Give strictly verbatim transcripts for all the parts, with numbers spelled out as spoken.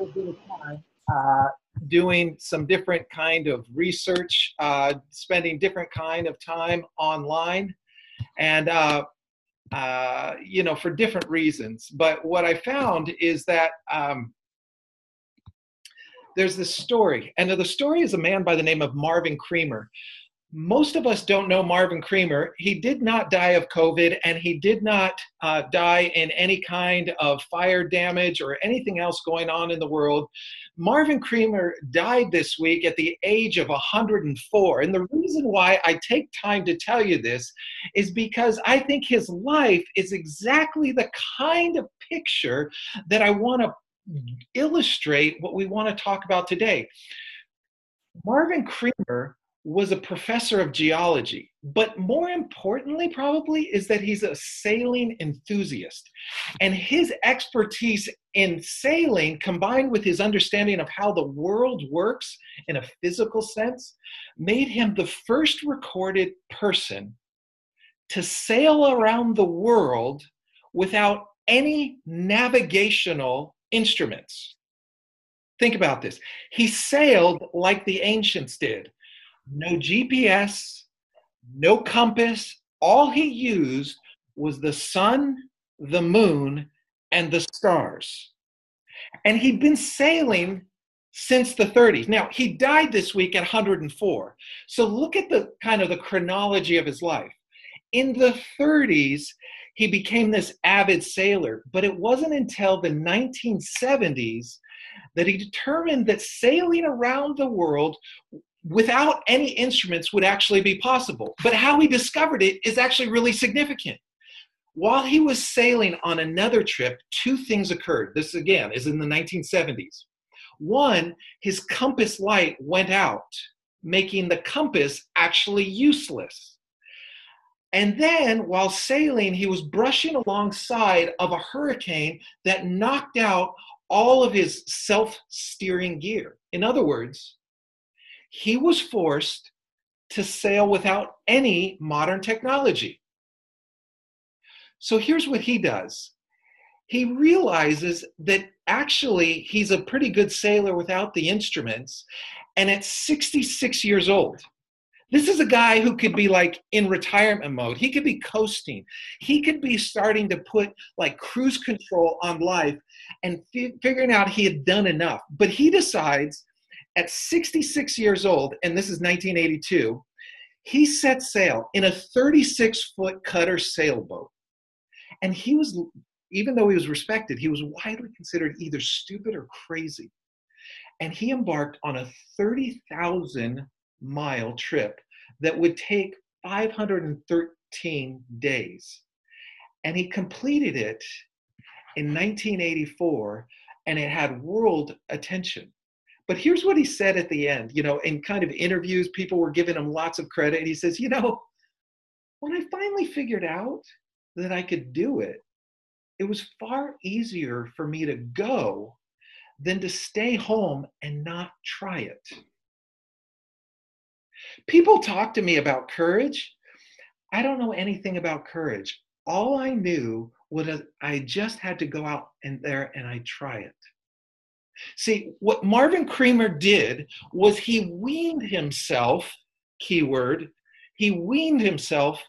as we can, uh, doing some different kind of research, uh, spending different kind of time online, and uh, uh, you know, for different reasons. But what I found is that um, there's this story, and the story is a man by the name of Marvin Creamer. Most of us don't know Marvin Creamer. He did not die of COVID, and he did not uh, die in any kind of fire damage or anything else going on in the world. Marvin Creamer died this week at the age of one hundred four. And the reason why I take time to tell you this is because I think his life is exactly the kind of picture that I want to illustrate what we want to talk about today. Marvin Creamer was a professor of geology, but more importantly probably is that he's a sailing enthusiast. And his expertise in sailing, combined with his understanding of how the world works in a physical sense, made him the first recorded person to sail around the world without any navigational instruments. Think about this. He sailed like the ancients did. No G P S, no compass. All he used was the sun, the moon, and the stars. And he'd been sailing since the thirties. Now, he died this week at one hundred four. So look at the kind of the chronology of his life. In the thirties, he became this avid sailor, but it wasn't until the nineteen seventies that he determined that sailing around the world without any instruments would actually be possible. But how he discovered it is actually really significant. While he was sailing on another trip, two things occurred. This, again, is in the nineteen seventies. One, his compass light went out, making the compass actually useless. And then, while sailing, he was brushing alongside of a hurricane that knocked out all of his self-steering gear. In other words, he was forced to sail without any modern technology. So here's what he does. He realizes that actually he's a pretty good sailor without the instruments, and at sixty-six years old. This is a guy who could be like in retirement mode. He could be coasting. He could be starting to put like cruise control on life and f- figuring out he had done enough. But he decides at sixty-six years old, and this is nineteen eighty-two, he set sail in a thirty-six foot cutter sailboat. And he was, even though he was respected, he was widely considered either stupid or crazy. And he embarked on a thirty thousand mile trip that would take five hundred thirteen days. And he completed it in nineteen eighty-four, and it had world attention. But here's what he said at the end, you know, in kind of interviews, people were giving him lots of credit. And he says, you know, when I finally figured out that I could do it, it was far easier for me to go than to stay home and not try it. People talk to me about courage. I don't know anything about courage. All I knew was that I just had to go out and there and I try it. See, what Marvin Creamer did was he weaned himself, keyword, he weaned himself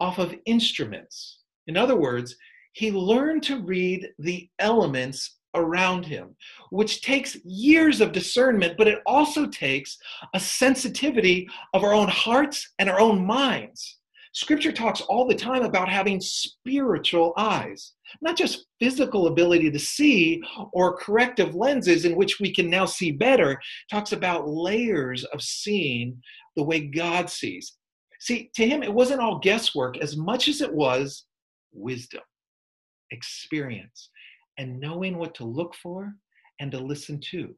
off of instruments. In other words, he learned to read the elements around him, which takes years of discernment, but it also takes a sensitivity of our own hearts and our own minds. Scripture talks all the time about having spiritual eyes, not just physical ability to see or corrective lenses in which we can now see better. It talks about layers of seeing the way God sees. See, to him, it wasn't all guesswork as much as it was wisdom, experience, and knowing what to look for and to listen to.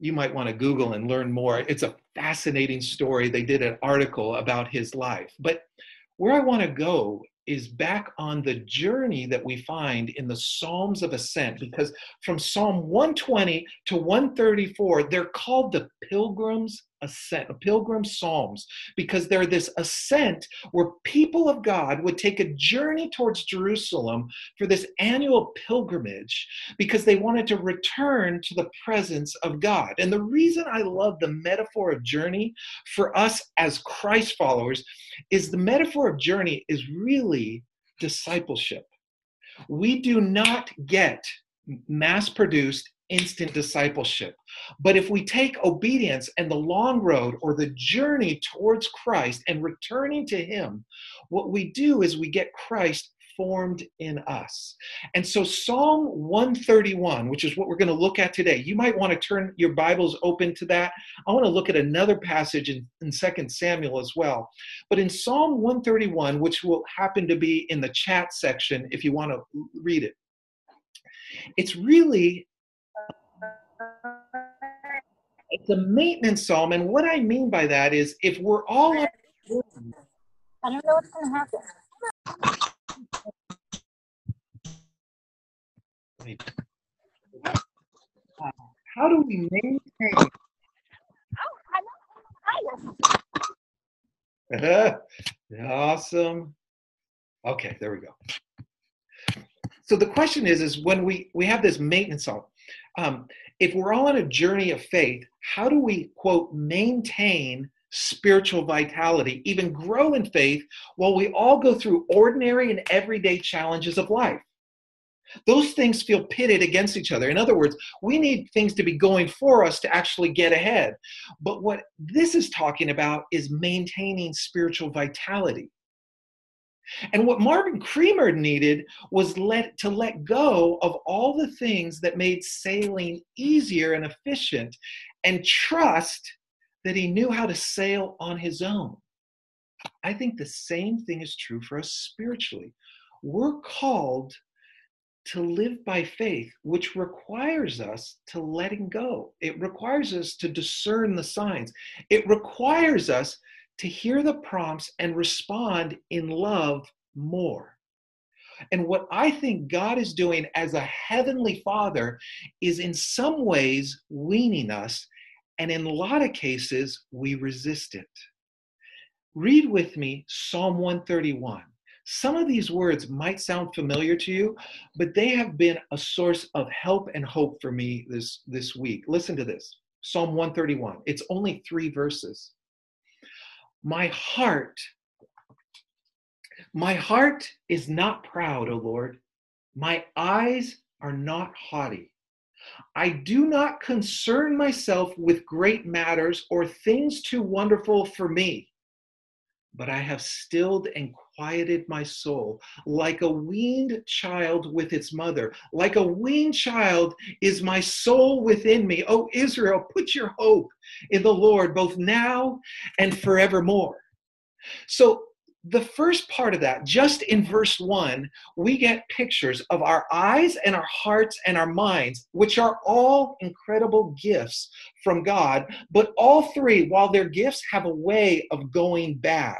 You might want to Google and learn more. It's a fascinating story. They did an article about his life. But where I want to go is back on the journey that we find in the Psalms of Ascent, because from Psalm one twenty to one thirty-four, they're called the Pilgrim's ascent, a pilgrim psalms, because they're this ascent where people of God would take a journey towards Jerusalem for this annual pilgrimage because they wanted to return to the presence of God. And the reason I love the metaphor of journey for us as Christ followers is the metaphor of journey is really discipleship. We do not get mass-produced instant discipleship. But if we take obedience and the long road or the journey towards Christ and returning to Him, what we do is we get Christ formed in us. And so Psalm one thirty-one, which is what we're going to look at today, you might want to turn your Bibles open to that. I want to look at another passage in, in Second Samuel as well. But in Psalm one thirty-one, which will happen to be in the chat section if you want to read it, it's really It's a maintenance psalm, and what I mean by that is if we're all I don't know what's going to happen. Uh, how do we maintain? Oh, I know. Awesome. Okay, there we go. So the question is, is when we we have this maintenance psalm. Um, if we're all on a journey of faith, how do we, quote, maintain spiritual vitality, even grow in faith while we all go through ordinary and everyday challenges of life? Those things feel pitted against each other. In other words, we need things to be going for us to actually get ahead. But what this is talking about is maintaining spiritual vitality. And what Marvin Creamer needed was let, to let go of all the things that made sailing easier and efficient and trust that he knew how to sail on his own. I think the same thing is true for us spiritually. We're called to live by faith, which requires us to letting go. It requires us to discern the signs. It requires us to hear the prompts and respond in love more. And what I think God is doing as a heavenly Father is in some ways weaning us, and in a lot of cases, we resist it. Read with me Psalm one thirty-one. Some of these words might sound familiar to you, but they have been a source of help and hope for me this, this week. Listen to this, Psalm one thirty-one. It's only three verses. My heart, my heart is not proud, O Lord. My eyes are not haughty. I do not concern myself with great matters or things too wonderful for me, but I have stilled and quieted my soul like a weaned child with its mother. Like a weaned child is my soul within me. O Israel, put your hope in the Lord, both now and forevermore. So the first part of that, just in verse one, we get pictures of our eyes and our hearts and our minds, which are all incredible gifts from God, but all three, while their gifts, have a way of going bad.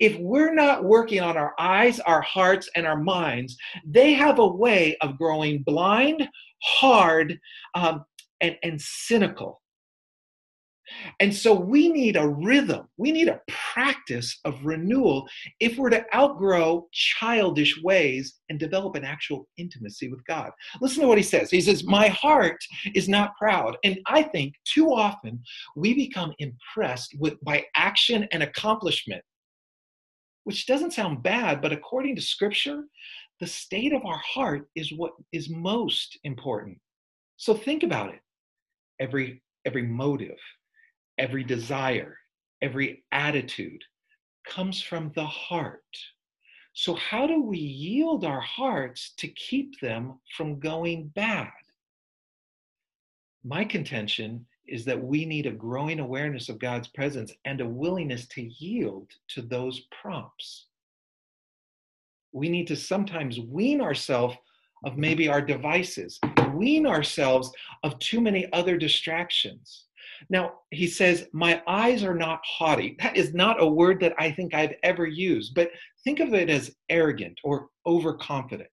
If we're not working on our eyes, our hearts, and our minds, they have a way of growing blind, hard, um, and, and cynical. And so we need a rhythm. We need a practice of renewal if we're to outgrow childish ways and develop an actual intimacy with God. Listen to what he says. He says, my heart is not proud. And I think too often we become impressed with by action and accomplishment, which doesn't sound bad, but according to Scripture, the state of our heart is what is most important. So think about it. Every, every motive, every desire, every attitude comes from the heart. So how do we yield our hearts to keep them from going bad? My contention is that we need a growing awareness of God's presence and a willingness to yield to those prompts. We need to sometimes wean ourselves of maybe our devices, wean ourselves of too many other distractions. Now, he says, my eyes are not haughty. That is not a word that I think I've ever used, but think of it as arrogant or overconfident.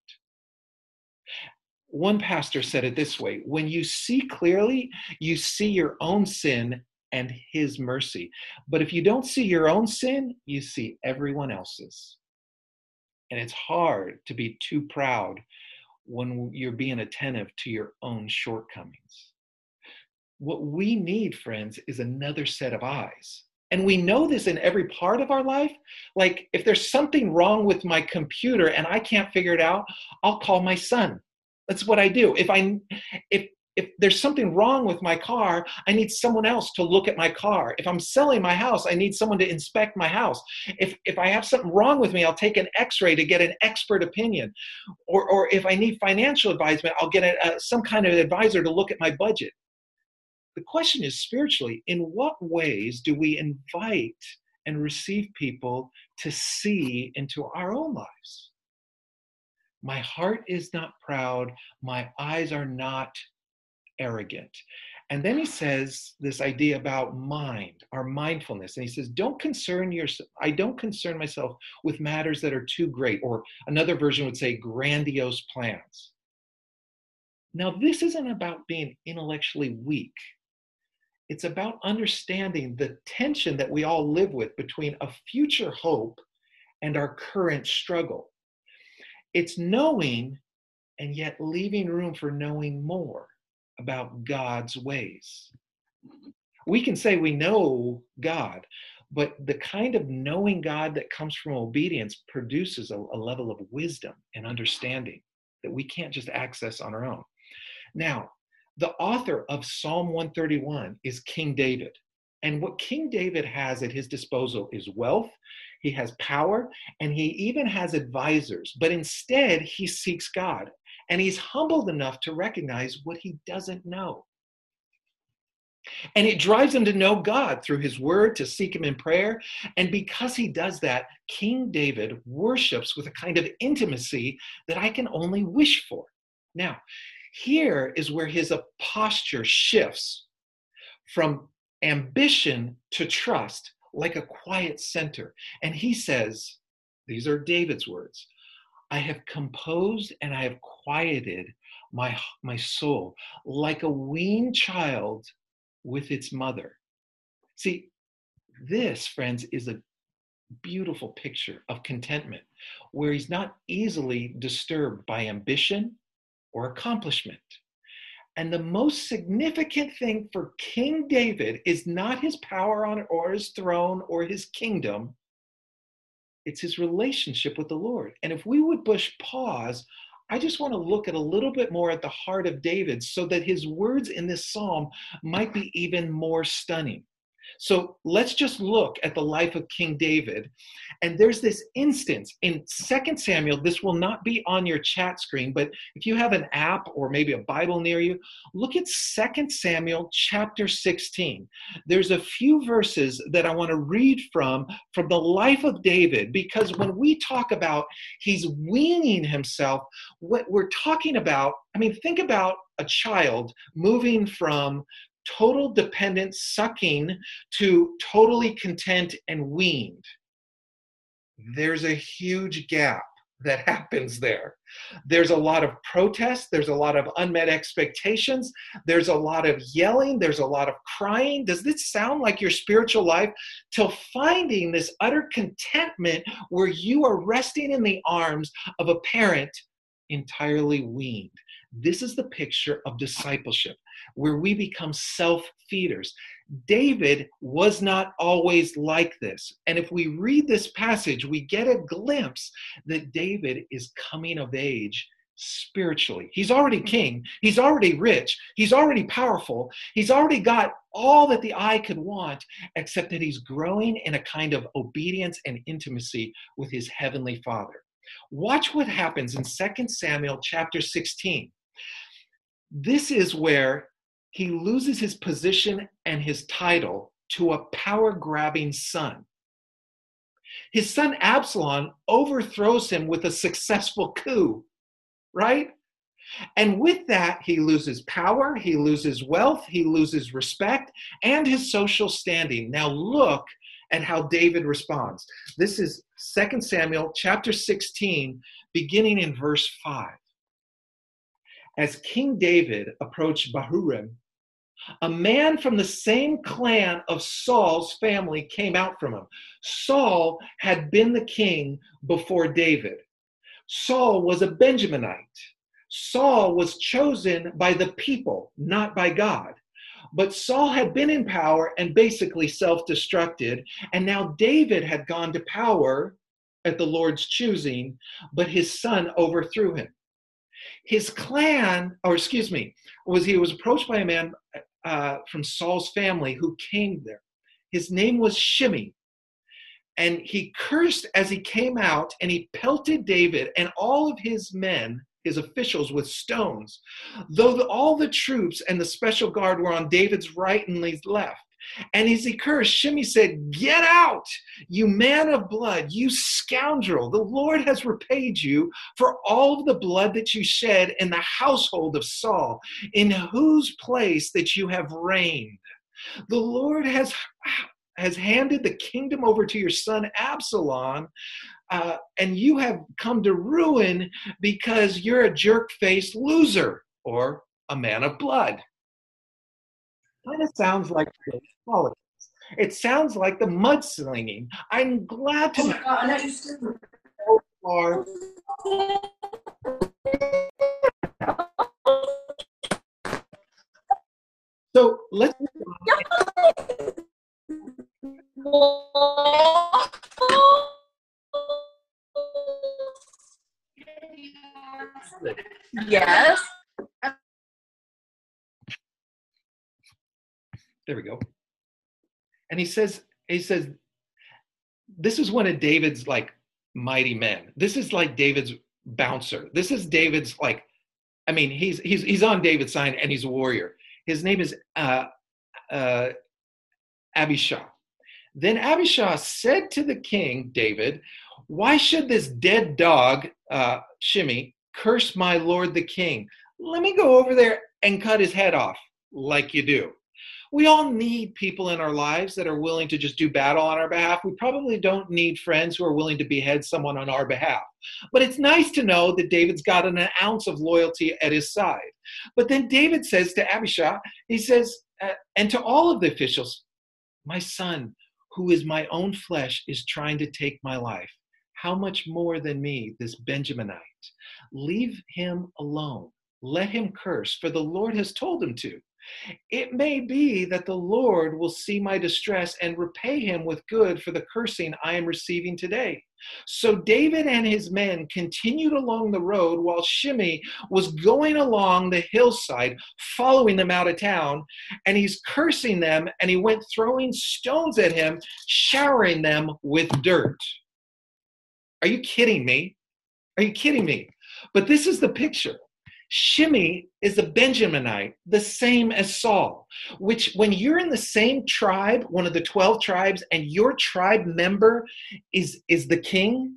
One pastor said it this way: when you see clearly, you see your own sin and his mercy. But if you don't see your own sin, you see everyone else's. And it's hard to be too proud when you're being attentive to your own shortcomings. What we need, friends, is another set of eyes. And we know this in every part of our life. Like, if there's something wrong with my computer and I can't figure it out, I'll call my son. That's what I do. If I, if if there's something wrong with my car, I need someone else to look at my car. If I'm selling my house, I need someone to inspect my house. If if I have something wrong with me, I'll take an x-ray to get an expert opinion. Or or if I need financial advisement, I'll get a, a, some kind of advisor to look at my budget. The question is, spiritually, in what ways do we invite and receive people to see into our own lives? My heart is not proud. My eyes are not arrogant. And then he says this idea about mind, our mindfulness. And he says, don't concern yourself. I don't concern myself with matters that are too great, or another version would say grandiose plans. Now, this isn't about being intellectually weak. It's about understanding the tension that we all live with between a future hope and our current struggle. It's knowing and yet leaving room for knowing more about God's ways. We can say we know God, but the kind of knowing God that comes from obedience produces a, a level of wisdom and understanding that we can't just access on our own. Now, the author of Psalm one thirty-one is King David. And what King David has at his disposal is wealth, he has power, and he even has advisors. But instead, he seeks God. And he's humbled enough to recognize what he doesn't know. And it drives him to know God through his word, to seek him in prayer. And because he does that, King David worships with a kind of intimacy that I can only wish for. Now, here is where his posture shifts from ambition to trust, like a quiet center. And he says, these are David's words, I have composed and I have quieted my, my soul like a weaned child with its mother. See, this, friends, is a beautiful picture of contentment, where he's not easily disturbed by ambition or accomplishment. And the most significant thing for King David is not his power on or his throne or his kingdom. It's his relationship with the Lord. And if we would push pause, I just want to look at a little bit more at the heart of David so that his words in this psalm might be even more stunning. So let's just look at the life of King David. And there's this instance in Second Samuel, this will not be on your chat screen, but if you have an app or maybe a Bible near you, look at Second Samuel chapter sixteen. There's a few verses that I want to read from, from the life of David, because when we talk about he's weaning himself, what we're talking about, I mean, think about a child moving from total dependence, sucking, to totally content and weaned. There's a huge gap that happens there. There's a lot of protest. There's a lot of unmet expectations. There's a lot of yelling. There's a lot of crying. Does this sound like your spiritual life? Till finding this utter contentment where you are resting in the arms of a parent entirely weaned. This is the picture of discipleship, where we become self-feeders. David was not always like this. And if we read this passage, we get a glimpse that David is coming of age spiritually. He's already king. He's already rich. He's already powerful. He's already got all that the eye could want, except that he's growing in a kind of obedience and intimacy with his heavenly Father. Watch what happens in Second Samuel chapter sixteen. This is where he loses his position and his title to a power-grabbing son. His son Absalom overthrows him with a successful coup, right? And with that, he loses power, he loses wealth, he loses respect, and his social standing. Now look at how David responds. This is Second Samuel chapter sixteen, beginning in verse five. As King David approached Bahurim, A man from the same clan of Saul's family came out from him. Saul had been the king before David. Saul was a Benjaminite. Saul was chosen by the people, not by God. But Saul had been in power and basically self-destructed, and now David had gone to power at the Lord's choosing, but his son overthrew him. His clan, or excuse me, was he was approached by a man uh, from Saul's family who came there. His name was Shimei, and he cursed as he came out, and he pelted David and all of his men, his officials, with stones, though the, all the troops and the special guard were on David's right and his left. And as he cursed, Shimei said, "Get out, you man of blood, you scoundrel. The Lord has repaid you for all of the blood that you shed in the household of Saul, in whose place that you have reigned. The Lord has, has handed the kingdom over to your son Absalom, uh, and you have come to ruin because you're a jerk-faced loser," or a man of blood. Kind of sounds like politics. It sounds like the mudslinging. I'm glad to know far. So let's. Yes. There we go. And he says, he says, this is one of David's like mighty men. This is like David's bouncer. This is David's like, I mean, he's he's he's on David's side and he's a warrior. His name is uh, uh, Abishai. Then Abishai said to the king, David, "Why should this dead dog, uh, Shimei, curse my lord the king? Let me go over there and cut his head off like you do." We all need people in our lives that are willing to just do battle on our behalf. We probably don't need friends who are willing to behead someone on our behalf. But it's nice to know that David's got an ounce of loyalty at his side. But then David says to Abishai, he says, uh, and to all of the officials, "My son, who is my own flesh, is trying to take my life. How much more than me, this Benjaminite? Leave him alone. Let him curse, for the Lord has told him to. It may be that the Lord will see my distress and repay him with good for the cursing I am receiving today." So David and his men continued along the road while Shimei was going along the hillside, following them out of town, and he's cursing them, and he went throwing stones at him, showering them with dirt. Are you kidding me? Are you kidding me? But this is the picture. Shimei is a Benjaminite, the same as Saul, which when you're in the same tribe, one of the twelve tribes, and your tribe member is, is the king,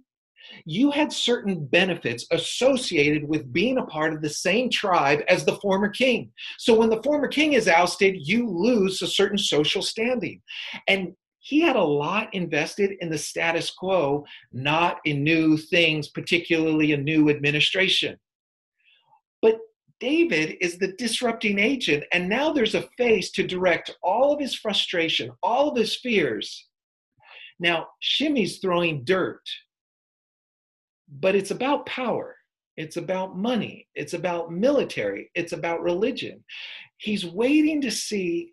you had certain benefits associated with being a part of the same tribe as the former king. So when the former king is ousted, you lose a certain social standing. And he had a lot invested in the status quo, not in new things, particularly a new administration. But David is the disrupting agent, and now there's a face to direct all of his frustration, all of his fears. Now, Shimei's throwing dirt, but it's about power. It's about money. It's about military. It's about religion. He's waiting to see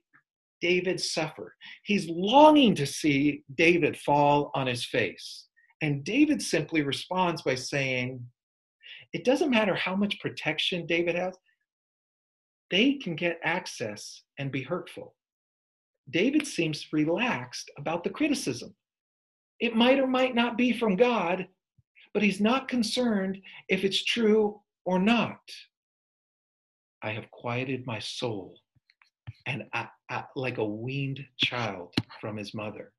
David suffer. He's longing to see David fall on his face. And David simply responds by saying, it doesn't matter how much protection David has. They can get access and be hurtful. David seems relaxed about the criticism. It might or might not be from God, but he's not concerned if it's true or not. I have quieted my soul, and I, I, like a weaned child from his mother.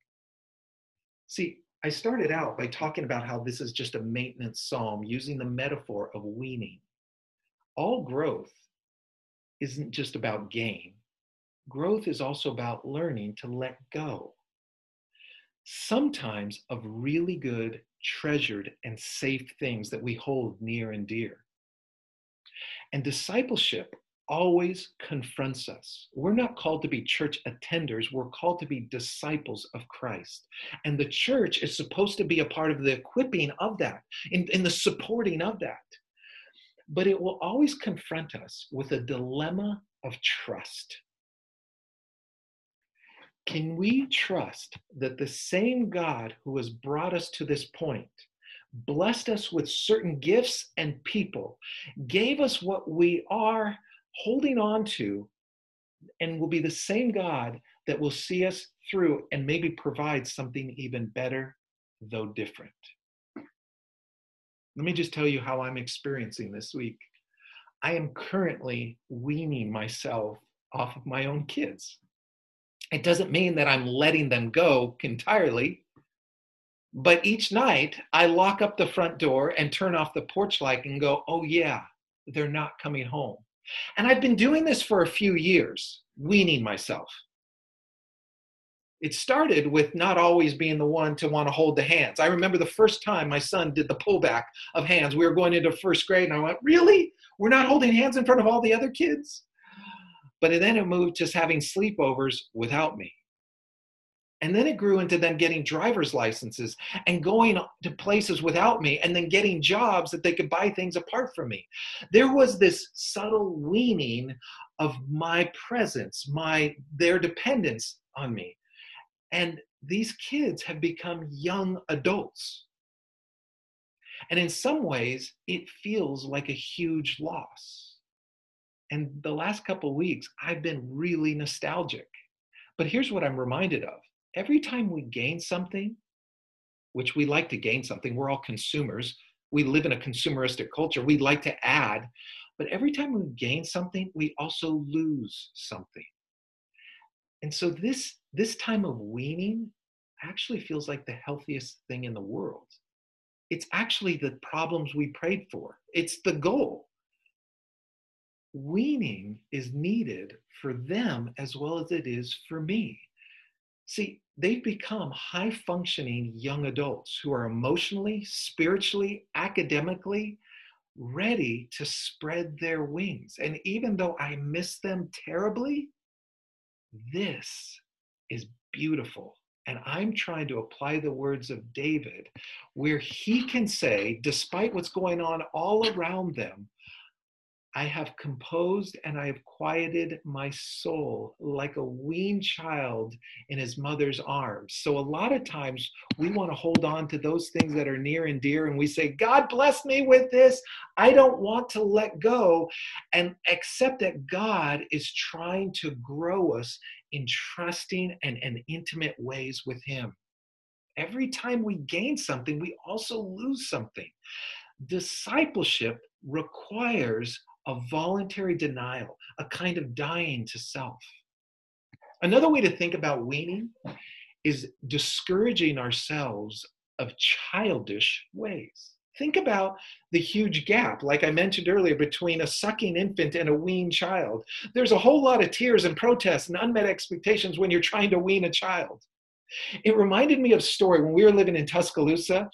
See, I started out by talking about how this is just a maintenance psalm using the metaphor of weaning. All growth isn't just about gain. Growth is also about learning to let go. Sometimes of really good, treasured, and safe things that we hold near and dear. And discipleship always confronts us. We're not called to be church attenders. We're called to be disciples of Christ. And the church is supposed to be a part of the equipping of that, in, in the supporting of that. But it will always confront us with a dilemma of trust. Can we trust that the same God who has brought us to this point, blessed us with certain gifts and people, gave us what we are holding on to, and will be the same God that will see us through and maybe provide something even better, though different? Let me just tell you how I'm experiencing this week. I am currently weaning myself off of my own kids. It doesn't mean that I'm letting them go entirely, but each night I lock up the front door and turn off the porch light and go, oh yeah, they're not coming home. And I've been doing this for a few years, weaning myself. It started with not always being the one to want to hold the hands. I remember the first time my son did the pullback of hands. We were going into first grade and I went, really? We're not holding hands in front of all the other kids? But then it moved to having sleepovers without me. And then it grew into them getting driver's licenses and going to places without me and then getting jobs that they could buy things apart from me. There was this subtle weaning of my presence, my their dependence on me. And these kids have become young adults. And in some ways, it feels like a huge loss. And the last couple of weeks, I've been really nostalgic. But here's what I'm reminded of. Every time we gain something, which we like to gain something, we're all consumers. We live in a consumeristic culture. We like to add. But every time we gain something, we also lose something. And so this, this time of weaning actually feels like the healthiest thing in the world. It's actually the problems we prayed for. It's the goal. Weaning is needed for them as well as it is for me. See, they've become high-functioning young adults who are emotionally, spiritually, academically ready to spread their wings. And even though I miss them terribly, this is beautiful. And I'm trying to apply the words of David, where he can say, despite what's going on all around them, I have composed and I have quieted my soul like a weaned child in his mother's arms. So a lot of times we want to hold on to those things that are near and dear, and we say, God bless me with this. I don't want to let go. And accept that God is trying to grow us in trusting and, and intimate ways with him. Every time we gain something, we also lose something. Discipleship requires a voluntary denial, a kind of dying to self. Another way to think about weaning is discouraging ourselves of childish ways. Think about the huge gap, like I mentioned earlier, between a sucking infant and a weaned child. There's a whole lot of tears and protests and unmet expectations when you're trying to wean a child. It reminded me of a story when we were living in Tuscaloosa.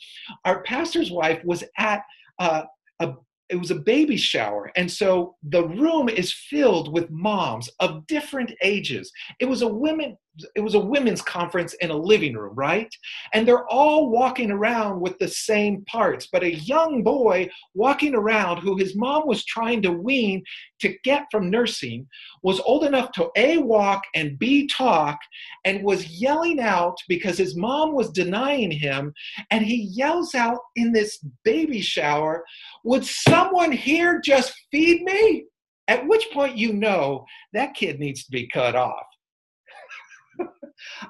Our pastor's wife was at uh, a It was a baby shower, and so the room is filled with moms of different ages. It was a women, it was a women's conference in a living room, right? And they're all walking around with the same parts, but a young boy walking around who his mom was trying to wean to get from nursing was old enough to A, walk and B, talk, and was yelling out because his mom was denying him, and he yells out in this baby shower, would someone here just feed me? At which point you know that kid needs to be cut off.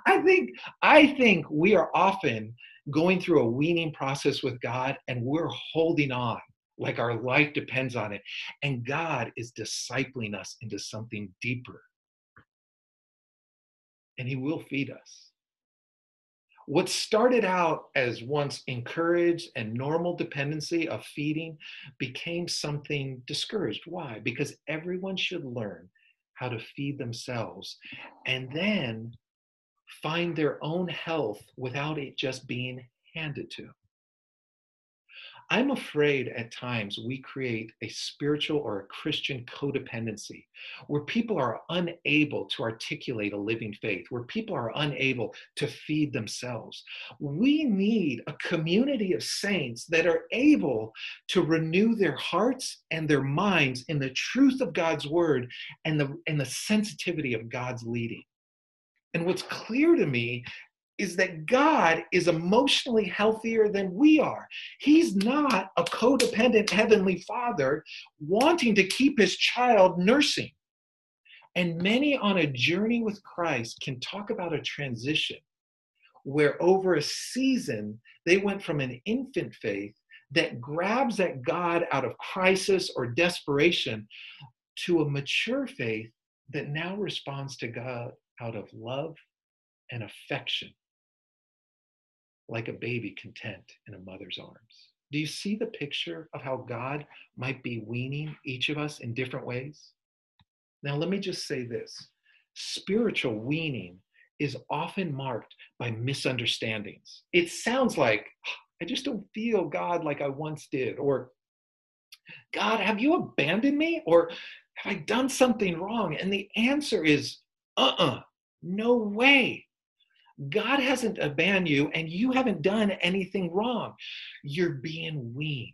I think, I think we are often going through a weaning process with God, and we're holding on like our life depends on it. And God is discipling us into something deeper. And he will feed us. What started out as once encouraged and normal dependency of feeding became something discouraged. Why? Because everyone should learn how to feed themselves and then find their own health without it just being handed to. I'm afraid at times we create a spiritual or a Christian codependency where people are unable to articulate a living faith, where people are unable to feed themselves. We need a community of saints that are able to renew their hearts and their minds in the truth of God's word and the, and the sensitivity of God's leading. And what's clear to me is that God is emotionally healthier than we are. He's not a codependent heavenly father wanting to keep his child nursing. And many on a journey with Christ can talk about a transition where over a season, they went from an infant faith that grabs at God out of crisis or desperation to a mature faith that now responds to God out of love and affection, like a baby content in a mother's arms. Do you see the picture of how God might be weaning each of us in different ways? Now, let me just say this. Spiritual weaning is often marked by misunderstandings. It sounds like, I just don't feel God like I once did, or God, have you abandoned me? Or have I done something wrong? And the answer is, uh-uh, no way. God hasn't abandoned you, and you haven't done anything wrong. You're being weaned.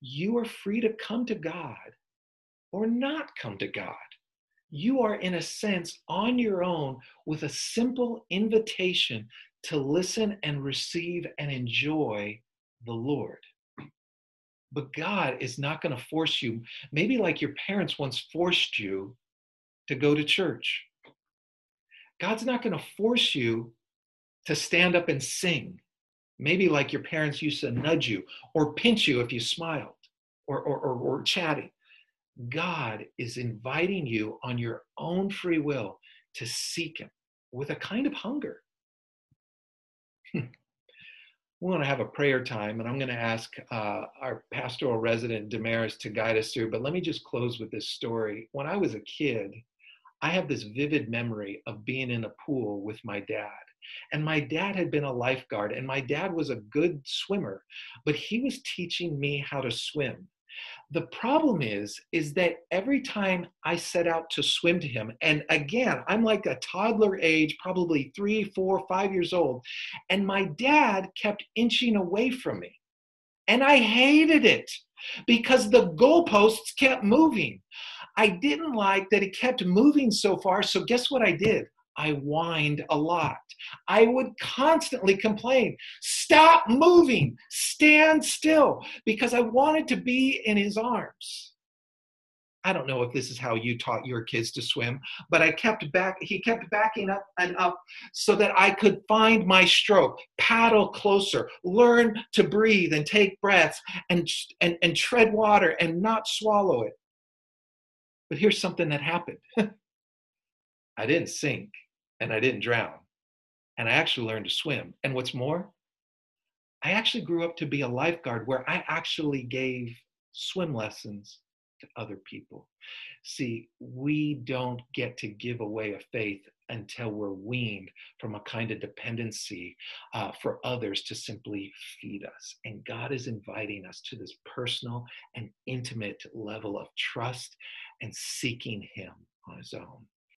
You are free to come to God or not come to God. You are, in a sense, on your own with a simple invitation to listen and receive and enjoy the Lord. But God is not going to force you, maybe like your parents once forced you to go to church. God's not going to force you to stand up and sing, maybe like your parents used to nudge you or pinch you if you smiled or, or, or, or chatting. God is inviting you on your own free will to seek him with a kind of hunger. We're going to have a prayer time, and I'm going to ask uh, our pastoral resident, Damaris, to guide us through. But let me just close with this story. When I was a kid, I have this vivid memory of being in a pool with my dad. And my dad had been a lifeguard, and my dad was a good swimmer, but he was teaching me how to swim. The problem is, is that every time I set out to swim to him, and again, I'm like a toddler age, probably three, four, five years old, and my dad kept inching away from me. And I hated it because the goalposts kept moving. I didn't like that it kept moving so far, so guess what I did? I whined a lot. I would constantly complain, stop moving, stand still, because I wanted to be in his arms. I don't know if this is how you taught your kids to swim, but I kept back, he kept backing up and up so that I could find my stroke, paddle closer, learn to breathe and take breaths and, and, and tread water and not swallow it. But here's something that happened. I didn't sink and I didn't drown. And I actually learned to swim. And what's more, I actually grew up to be a lifeguard where I actually gave swim lessons to other people. See, we don't get to give away a faith until we're weaned from a kind of dependency uh, for others to simply feed us. And God is inviting us to this personal and intimate level of trust and seeking him on his own.